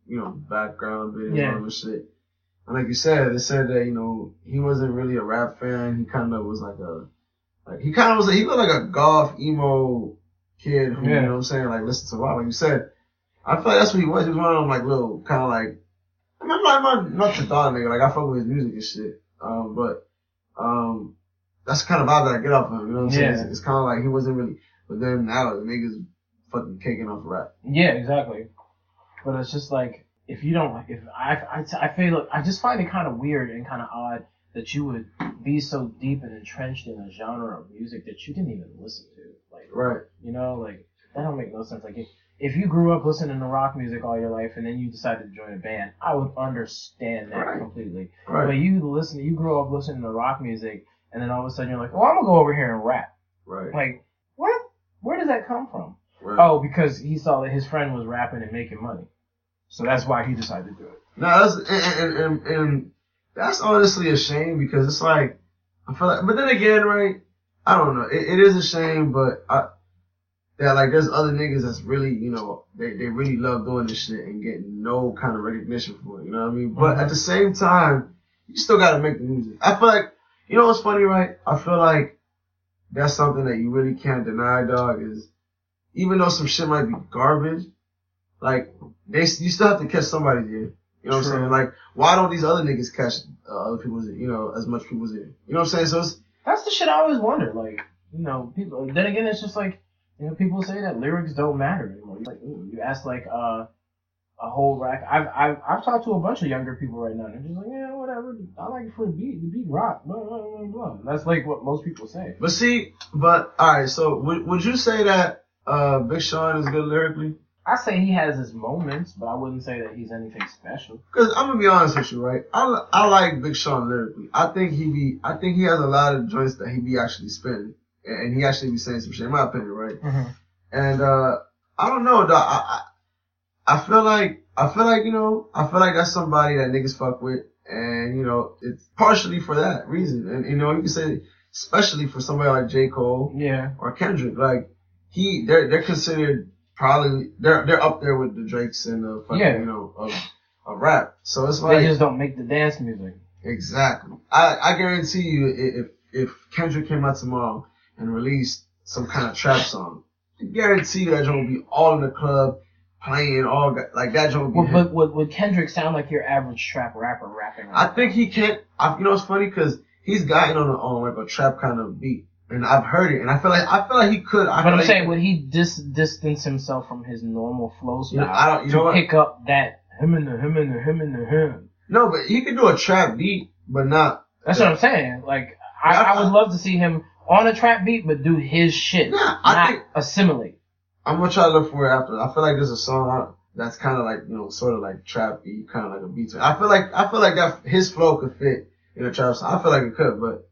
you know background bit and all shit. And like you said, it said that, you know, he wasn't really a rap fan. He kind of was he looked like a goth emo kid who, you know what I'm saying, like listened to rock. Like you said, I feel like that's what he was. He was one of them like little kind of like, I mean, I'm not the dog nigga. Like I fuck with his music and shit, but. That's the kind of vibe that I get off of him, you know what I'm saying? It's kind of like he wasn't really, but then now the niggas fucking caking off rap. Yeah, exactly. But it's just like, if you don't, if I feel like, I just find it kind of weird and kind of odd that you would be so deep and entrenched in a genre of music that you didn't even listen to. Like, right. You know, like, that don't make no sense. Like, if you grew up listening to rock music all your life and then you decided to join a band, I would understand that completely. Right. But you grew up listening to rock music and then all of a sudden you're like, well, I'm going to go over here and rap. Right. Like, what? Where does that come from? Right. Oh, because he saw that his friend was rapping and making money. So that's why he decided to do it. No, and that's honestly a shame because it's like, I feel like, but then again, right? I don't know. It is a shame, but that like there's other niggas that's really, you know, they really love doing this shit and getting no kind of recognition for it, you know what I mean? But at the same time, you still gotta make the music. I feel like, you know what's funny, right? I feel like that's something that you really can't deny, dog, is even though some shit might be garbage, like you still have to catch somebody's ear. You know what I'm saying? Like, why don't these other niggas catch other people's, you know, as much people's ear? You know what I'm saying? So that's the shit I always wonder. Like, you know, people, then again, it's just like, you know, people say that lyrics don't matter anymore. Like, you ask like a whole rack. I've talked to a bunch of younger people right now, and they're just like, yeah, whatever. I like it for the beat rock, blah blah blah blah. That's like what most people say. But see, all right. So would you say that Big Sean is good lyrically? I say he has his moments, but I wouldn't say that he's anything special. Cause I'm gonna be honest with you, right? I like Big Sean lyrically. I think he has a lot of joints that he be actually spinning. And he actually be saying some shit, in my opinion, right? Mm-hmm. And I don't know, dog. I feel like you know, I feel like that's somebody that niggas fuck with, and you know, it's partially for that reason. And you know, you can say especially for somebody like J. Cole, or Kendrick, like they're considered probably they're up there with the Drakes and the fucking you know of rap. So it's like they just don't make the dance music. Exactly. I guarantee you if Kendrick came out tomorrow and released some kind of trap song, I guarantee that joint will be all in the club, playing all, like that joint will be hit. But would Kendrick sound like your average trap rapper rapping? I think he can't, you know it's funny because he's gotten on like a trap kind of beat, and I've heard it, and I feel like he could. But I'm saying, would he distance himself from his normal flow style to pick up that him and the him and the him and the him? No, but he could do a trap beat, but not. That's what I'm saying, like, I would love to see him on a trap beat, but do his shit, not assimilate. I'm going to try to look for it after. I feel like there's a song that's kind of like, you know, sort of like trap beat, kind of like a beat. I feel like that his flow could fit in a trap song. I feel like it could, but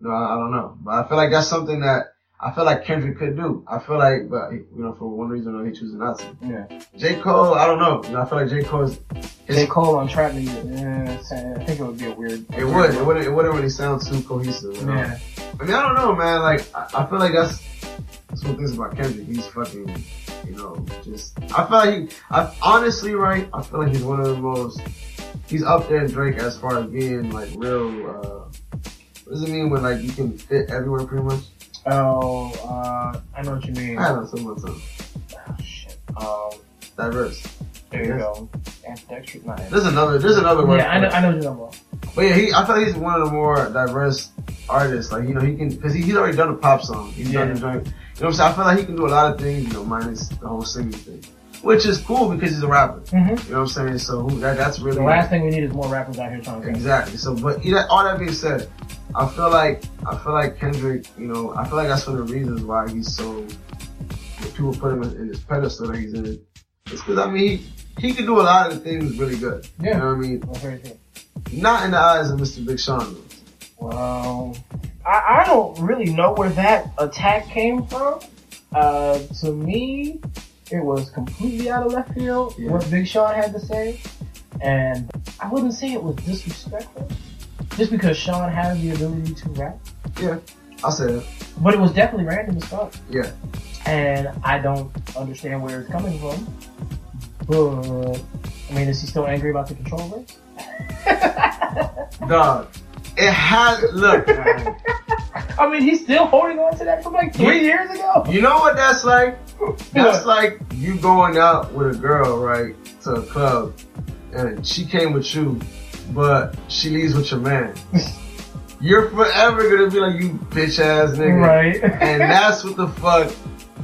you know, I don't know. But I feel like that's something that I feel like Kendrick could do. I feel like, but you know, for one reason or another, he chooses not to. Yeah. J. Cole, I don't know. You know, I feel like J. Cole on trap music. I think it would be a weird. It wouldn't really sound too cohesive. You know? Yeah. I mean, I don't know, man. Like, I feel like that's one thing about Kendrick. He's fucking, you know, just. I feel like I feel like he's one of the most. He's up there in Drake as far as being like real. What does it mean when like you can fit everywhere pretty much? Oh, I know what you mean. I know someone says. Oh shit. Diverse. There you go. There's another one. Yeah, I know what you're talking about. But yeah, I feel like he's one of the more diverse artists. Like, you know, he can, because he's already done a pop song. He's done a joint. You know what I'm saying? I feel like he can do a lot of things, you know, minus the whole singing thing. Which is cool because he's a rapper. Mm-hmm. You know what I'm saying? So that's really... The last thing we need is more rappers out here trying to... Exactly. So, but all that being said, I feel like Kendrick, you know, I feel like that's one of the reasons why he's so... People put him in his pedestal that he's in. It's because, I mean, he could do a lot of things really good. Yeah. You know what I mean? Okay. Not in the eyes of Mr. Big Sean. Well, I don't really know where that attack came from. To me... It was completely out of left field, what Big Sean had to say, and I wouldn't say it was disrespectful, just because Sean has the ability to rap. Yeah, I'll say that. But it was definitely random as fuck. Yeah. And I don't understand where it's coming from, but, I mean, is he still angry about the controllers? Dog, it has, look, man. I mean, he's still holding on to that from like 3 years ago. You know what that's like? That's like you going out with a girl, right, to a club, and she came with you, but she leaves with your man. You're forever gonna be like, you bitch ass nigga. Right. And that's what the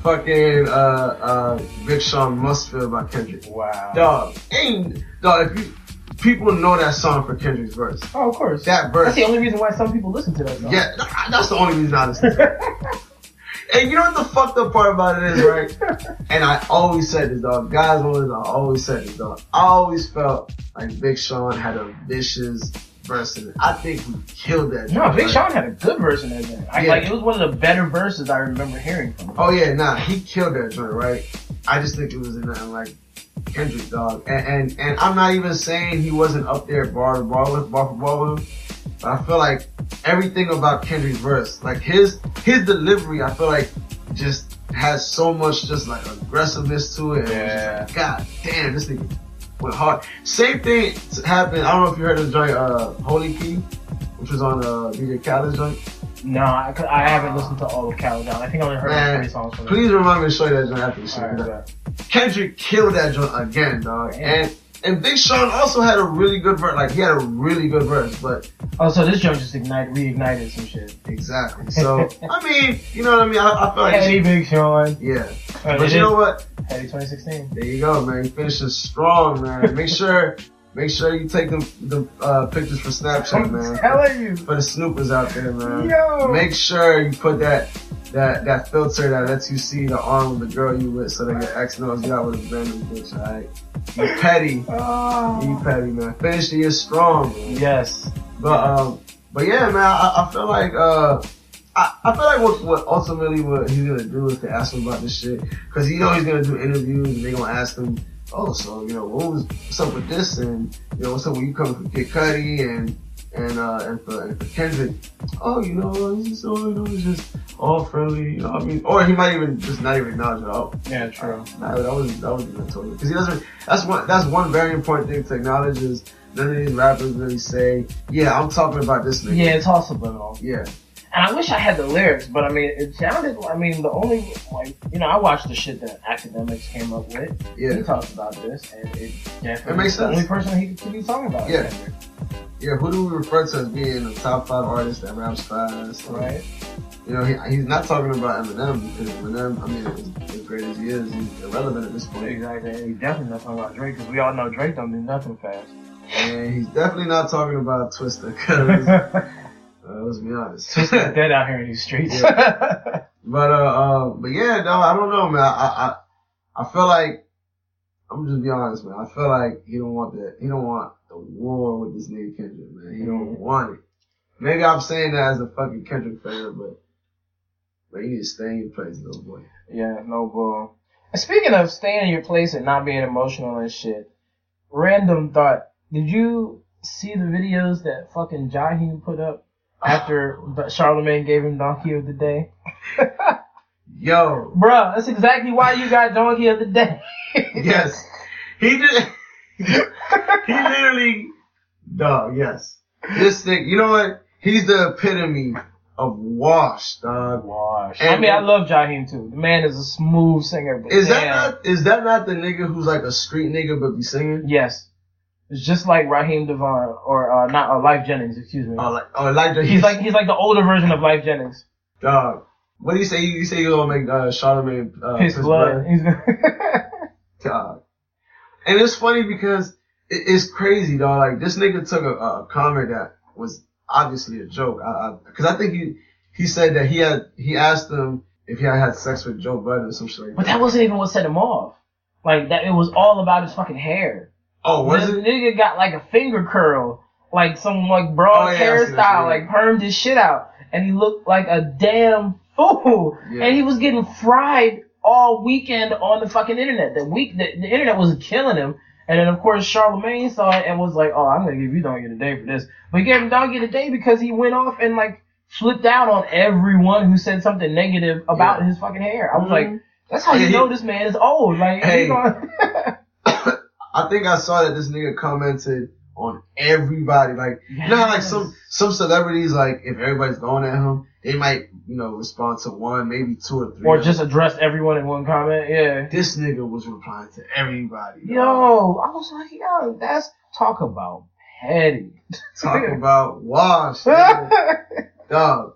fucking Big Sean must feel about Kendrick. Wow. Dog, if you... People know that song for Kendrick's verse. Oh, of course. That verse. That's the only reason why some people listen to that song. Yeah, that's the only reason I listen to it. And you know what the fucked up part about it is, right? And I always said this, dog. Guys, I always said this, dog. I always felt like Big Sean had a vicious verse in it. I think we killed that. No, Big Sean had a good verse in that thing. Like, it was one of the better verses I remember hearing from him. Oh, yeah, nah. He killed that joint, right? I just think it was in that, like... Kendrick, dog, and I'm not even saying he wasn't up there bar for bar with him, but I feel like everything about Kendrick's verse, like his delivery, I feel like just has so much just like aggressiveness to it. Yeah. It was just like, God damn, this nigga went hard. Same thing happened. I don't know if you heard the joint Holy Key, which was on DJ Khaled's joint. No, I haven't listened to all of Cal Down. I think I only heard like 3 songs from it. Please remind me to show you that joint after the show. Right. Kendrick killed that joint again, dog. Damn. And Big Sean also had a really good verse. Like, he had a really good verse, but... Oh, so this joint just reignited some shit. Exactly. So, I mean, you know what I mean? I feel like... Hey, Big Sean. Yeah. But you know what? Hey, 2016. There you go, man. Finishes strong, man. Make sure you take the pictures for Snapchat, man. I'm telling you. For the snoopers out there, man. Yo. Make sure you put that filter that lets you see the arm of the girl you with so that your ex knows you out with a random bitch, alright? You petty. Oh. You petty, man. Finish the year strong, man. Yes. But yeah, man, I feel like, I feel like what ultimately he's gonna do is to ask him about this shit. Cause you know he's gonna do interviews and they gonna ask him, oh, so, you know, what's up with this? And, you know, what's up with you coming from Kid Cudi and for Kendrick? Oh, you know, it's just all friendly, you know what I mean? Or he might even just not even acknowledge it all. Yeah, true. That wasn't even told. Because he doesn't, that's one very important thing to acknowledge is none of these rappers really say, yeah, I'm talking about this nigga. Yeah, it's all subliminal. Yeah. And I wish I had the lyrics, but I mean, it sounded, I mean, the only, like, you know, I watched the shit that Academics came up with. Yeah. He talked about this, and it definitely makes sense. The only person he could be talking about. Yeah. Yeah, who do we refer to as being the top 5 artist that raps fast? Right. You know, he's not talking about Eminem, because Eminem, I mean, as great as he is, he's irrelevant at this point. Exactly, and he's definitely not talking about Drake, because we all know Drake don't do nothing fast. And he's definitely not talking about Twista, because... Let's be honest. He's dead out here in these streets. Yeah. But yeah, no, I don't know, man. I feel like I'm just be honest, man. I feel like he don't want the war with this nigga Kendrick, man. He don't want it. Maybe I'm saying that as a fucking Kendrick fan, but you need to stay in your place, little boy. Yeah, no bull. Speaking of staying in your place and not being emotional and shit, random thought. Did you see the videos that fucking Jaheim put up? After Charlamagne gave him Donkey of the Day. Yo. Bruh, that's exactly why you got Donkey of the Day. Yes. He did. He literally. Dog, yes. This thing, you know what? He's the epitome of wash, dog. Wash. And I mean, I love Jaheim too. The man is a smooth singer. But is that not the nigga who's like a street nigga but be singing? Yes. It's just like Raheem Devon or Life Jennings, excuse me. Life Jennings. He's like the older version of Life Jennings. Dog. What do you say? You say you're gonna make Charlamagne piss blood. God. And it's funny because it's crazy, dog. Like, this nigga took a comment that was obviously a joke. Because I think he said that he asked him if he had sex with Joe Budden or some shit like that. But that wasn't even what set him off. Like, that it was all about his fucking hair. Oh, was it? The nigga got like a finger curl, like some like broad hairstyle, like permed his shit out, and he looked like a damn fool. Yeah. And he was getting fried all weekend on the fucking internet. The internet was killing him. And then, of course, Charlamagne saw it and was like, oh, I'm going to give you Doggy the Day for this. But he gave him Doggy the Day because he went off and, like, flipped out on everyone who said something negative about his fucking hair. I was like, that's how you know this man is old. Like, I think I saw that this nigga commented on everybody. Like, you know how, like, some celebrities, like, if everybody's going at him, they might, you know, respond to one, maybe two or three. Or just address everyone in one comment, yeah. This nigga was replying to everybody. Yo, dog. I was like, yo, that's, talk about petty. Talk about wash, dog.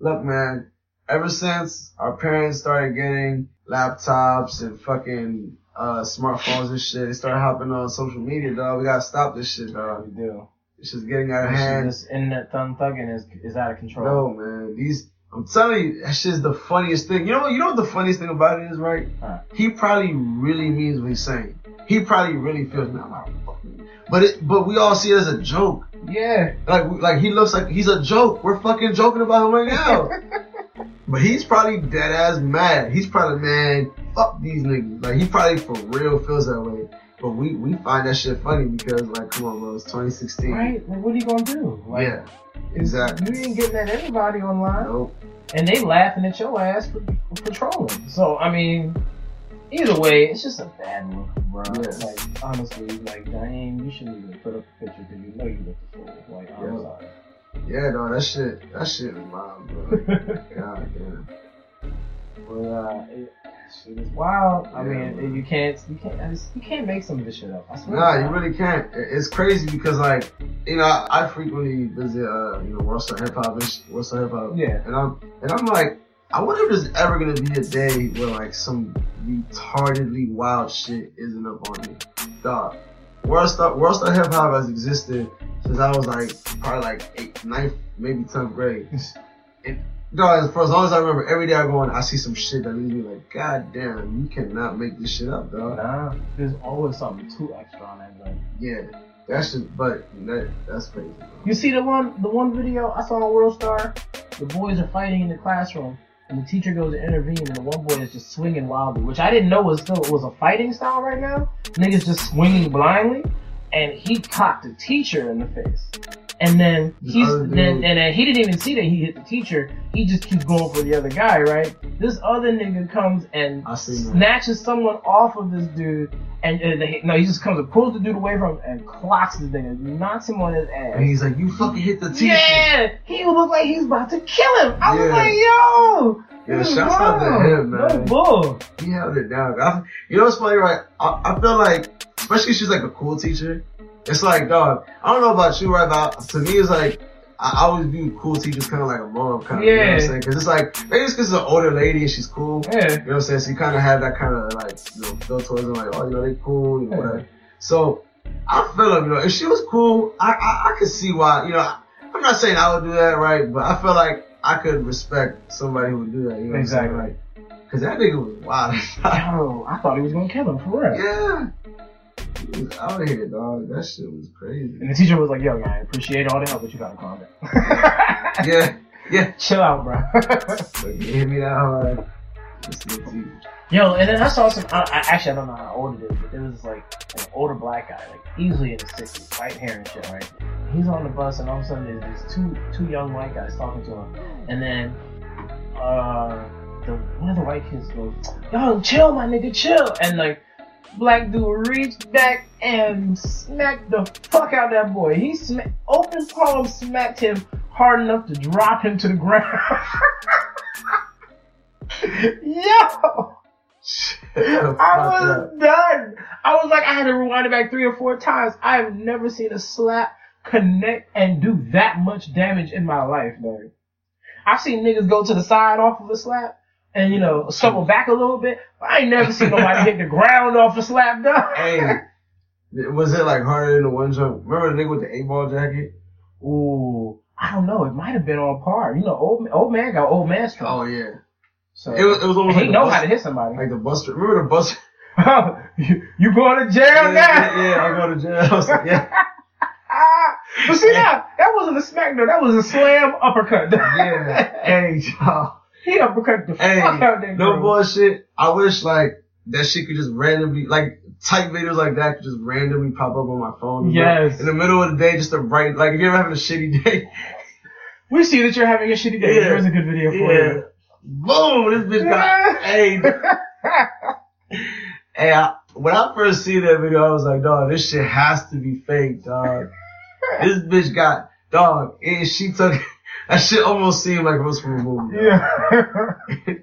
Look, man, ever since our parents started getting laptops and fucking smartphones and shit, they started hopping on social media, dog. We gotta stop this shit, dog. We do. It's just getting out of hand. This internet thugging is out of control. No, man. I'm telling you, that shit's the funniest thing. You know what the funniest thing about it is, right? Huh. He probably really means what he's saying. He probably really feels not fucking. But we all see it as a joke. Yeah. Like he looks like he's a joke. We're fucking joking about him right now. But he's probably dead ass mad. He's probably, man, fuck these niggas. Like, he probably for real feels that way. But we find that shit funny because, like, come on, bro, it's 2016. Right? Well, what are you going to do? Like, yeah, exactly. You ain't getting at everybody online. Nope. And they laughing at your ass for trolling. So, I mean, either way, it's just a bad look, bro. Yes. Like, honestly, like, Diane, you shouldn't even put up a picture because you know you look a fool. Like, I'm sorry. Yeah, no, that shit is wild, bro. God damn. But, shit is wild. I mean, you can't make some of this shit up. I swear. Nah, you really can't. It's crazy because, like, you know, I frequently visit, Worldstar Hip Hop, Yeah. And I'm like, I wonder if there's ever gonna be a day where, like, some retardedly wild shit isn't up on me, dog. Worldstar Hip Hop has existed since I was like probably like 8th, 9th, maybe 10th grade. No, for as long as I remember, every day I go in, I see some shit that leaves me like, God damn, you cannot make this shit up, dog. Nah, there's always something too extra on that, like. Yeah, that's just, but that's crazy, bro. You see the one video I saw on Worldstar? The boys are fighting in the classroom, and the teacher goes to intervene, and the one boy is just swinging wildly, which I didn't know was a fighting style right now. Niggas just swinging blindly, and he cocked the teacher in the face. And then he didn't even see that he hit the teacher. He just keeps going for the other guy, right? This other nigga comes and snatches someone off of this dude, he just comes and pulls the dude away from him and clocks this nigga, knocks him on his ass. And he's like, "You fucking hit the teacher." Yeah, he looked like he's about to kill him. I was like, "Yo." Yeah, shouts out to him, man. No bull. He held it down. You know what's funny, right? I feel like, especially if she's like a cool teacher. It's like, dog, I don't know about you, right? But to me, it's like, I always view cool teachers kind of like a mom, kind of, you know what I'm saying? Because it's like, maybe it's because she's an older lady and she's cool, you know what I'm saying? So you kind of have that kind of, like, you know, feel towards them, like, oh, you know, they cool, you know, whatever. So, I feel like, you know, if she was cool, I could see why, you know, I'm not saying I would do that, right? But I feel like I could respect somebody who would do that, you know what I'm saying? Like, because that nigga was wild. Yo, I thought he was going to kill him, for real. Yeah. He was out here, dog. That shit was crazy. And the teacher was like, "Yo, guy, I appreciate all the help, but you gotta calm down." Yeah. Chill out, bro. So you hit me that hard. Yo, and then I saw some. Actually, I don't know how old it is, but there was like an older black guy, like easily in the 60s, white hair and shit, right? He's on the bus, and all of a sudden there's these two young white guys talking to him, and then one of the white kids goes, "Yo, chill, my nigga, chill," and like. Black dude reached back and smacked the fuck out that boy. He open palm smacked him hard enough to drop him to the ground. Yo! I was done. I was like, I had to rewind it back 3 or 4 times. I have never seen a slap connect and do that much damage in my life, man. I've seen niggas go to the side off of a slap and, you know, stumble back a little bit. But I ain't never seen nobody hit the ground off a slap, dog. Hey, was it like harder than the one jump? Remember the nigga with the 8-ball jacket? Ooh, I don't know. It might have been on par. You know, old man got old man strength. Oh, yeah. So it was almost like he know how to hit somebody. Like the buster. Remember the buster? you going to jail now? Yeah, I go to jail. So, yeah. But see, now, that wasn't a smack, though. That was a slam uppercut. Yeah. Hey, y'all. He uppercut the fuck out that girl. No bullshit. I wish, like, that shit could just randomly, like, type videos like that could just randomly pop up on my phone. Yes. In the middle of the day, just a bright, like, if you're having a shitty day. We see that you're having a shitty day. Yeah. Here's a good video for you. Boom! This bitch got... Hey. Hey, when I first see that video, I was like, dog, this shit has to be fake, dog. This bitch got, dog, and she took, that shit almost seemed like it was from a movie. Dog. Yeah.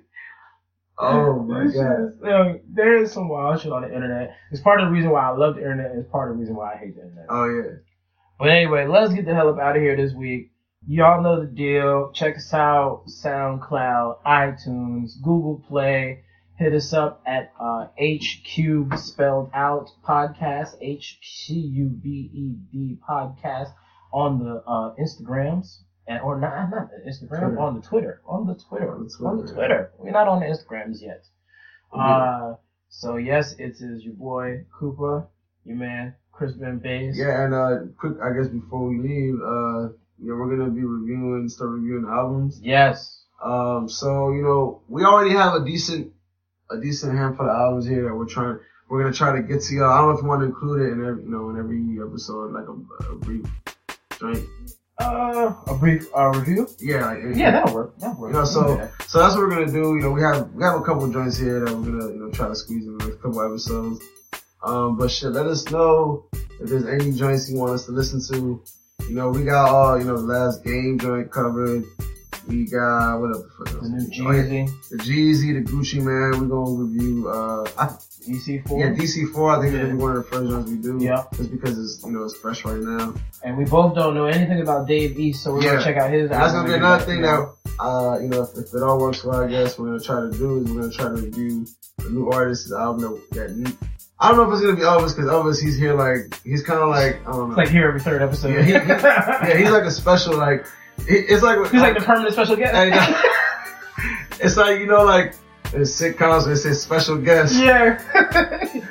Oh my god. There is some wild shit on the internet. It's part of the reason why I love the internet, and it's part of the reason why I hate the internet. Oh yeah. But anyway, let's get the hell up out of here this week. Y'all know the deal. Check us out, SoundCloud, iTunes, Google Play. Hit us up at H-Cube spelled out podcast, H-C-U-B-E-D podcast on the Instagrams. And, or not the Instagram, Twitter. On the Twitter. We're not on the Instagrams yet. Mm-hmm. So yes, it is your boy Koopa, your man Chris Ben Base. Yeah, and quick, I guess before we leave, we're gonna be start reviewing albums. Yes. So you know, we already have a decent handful of albums here that we're gonna try to get to y'all. I don't know if you want to include it in every, in every episode, like a brief drink. A brief review. Yeah, that'll work. So that's what we're gonna do. You know, we have a couple of joints here that we're gonna try to squeeze in the next couple episodes. But shit, let us know if there's any joints you want us to listen to. You know, we got all the last game joint covered. We got what else? The new Jeezy, the Gucci Man. We're gonna review DC4. Yeah, DC4. I think it's gonna be one of the first ones we do. Yeah, just because it's it's fresh right now. And we both don't know anything about Dave East, so we're gonna check out his. That's gonna be another thing that if it all works well, I guess we're gonna try to do is we're gonna try to review a new artist's album that. I don't know if it's gonna be Elvis, because Elvis, he's here he's kind of like, I don't know. It's like here every third episode. Yeah, he's like a special, he's like the permanent special guest. It's like, in sitcoms, they say special guest. Yeah.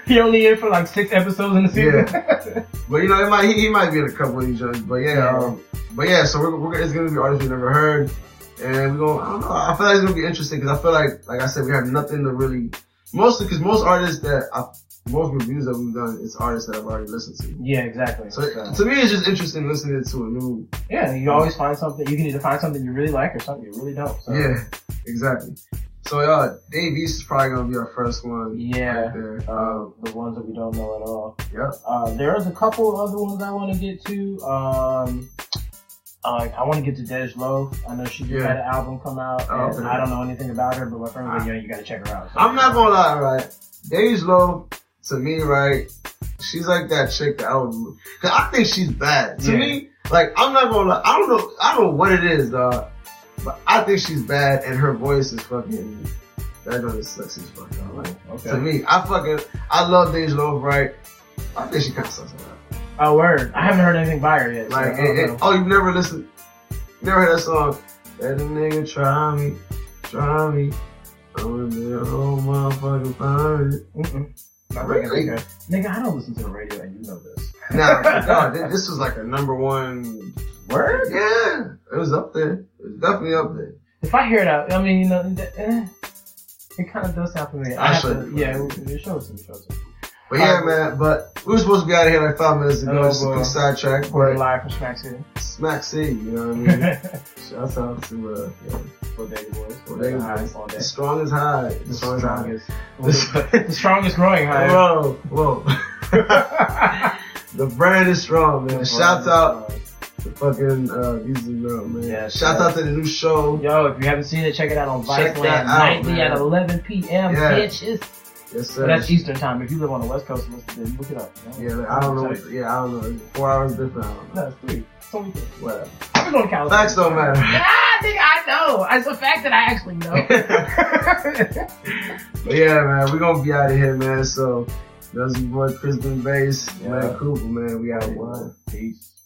He only here for 6 episodes in the season. Yeah. But he might be in a couple of these jokes, but yeah. But yeah, so it's gonna be artists we never heard. And we're gonna, I don't know, I feel like it's gonna be interesting, because I feel like I said, we have nothing to really, mostly because most artists most reviews that we've done, it's artists that I've already listened to. Yeah, exactly. So to me, it's just interesting listening to a new. Yeah, you always find something. You can either find something you really like or something you really don't. So. Yeah, exactly. So Dave East is probably gonna be our first one. Yeah, right there. The ones that we don't know at all. Yeah. There's a couple other ones I want to get to. I want to get to Dej Lo. I know she just had an album come out, and I don't know anything about her, but my friend was like, "Yo, you gotta check her out." So, I'm not gonna lie, right? Dej Lo. To me, right, she's like that chick that I would, cause I think she's bad. To me, I'm not gonna lie, I don't know what it is, dog, but I think she's bad, and her voice is fucking, that girl is sexy as fuck, dog. To me, I love Dej Lo, right? I think she kind of sucks at that. Oh, word. I haven't heard anything by her yet. You've never listened, never heard that song, "Let a nigga try me, I'm in their whole motherfucking body." Nigga, I don't listen to the radio, and you know this. No, this was a #1 word. Yeah, it was up there. It was definitely up there. If I hear it out, it kind of does sound familiar. It shows. But man. But we were supposed to be out of here 5 minutes ago. Just a quick sidetrack. We're live from Smack City. Smack City, you know what I mean? Shout out to Bodega Boys. The strongest high. The strongest growing high. Whoa. The brand is strong, man. Shout out the fucking music girl, man. Yeah, shout out to the new show. Yo, if you haven't seen it, check it out on Viceland nightly at 11 p.m. Yeah. Bitches. Yes, sir. But that's Eastern time. If you live on the West Coast, listen, look it up. I don't know. 4 hours different. No, it's 3. It's only 3. Whatever. I'm going to California. Facts don't matter. I think I know. It's a fact that I actually know. But yeah, man, we're going to be out of here, man. So that's your boy Chris Ben Base, man, Koopa, man. We out of one. Peace.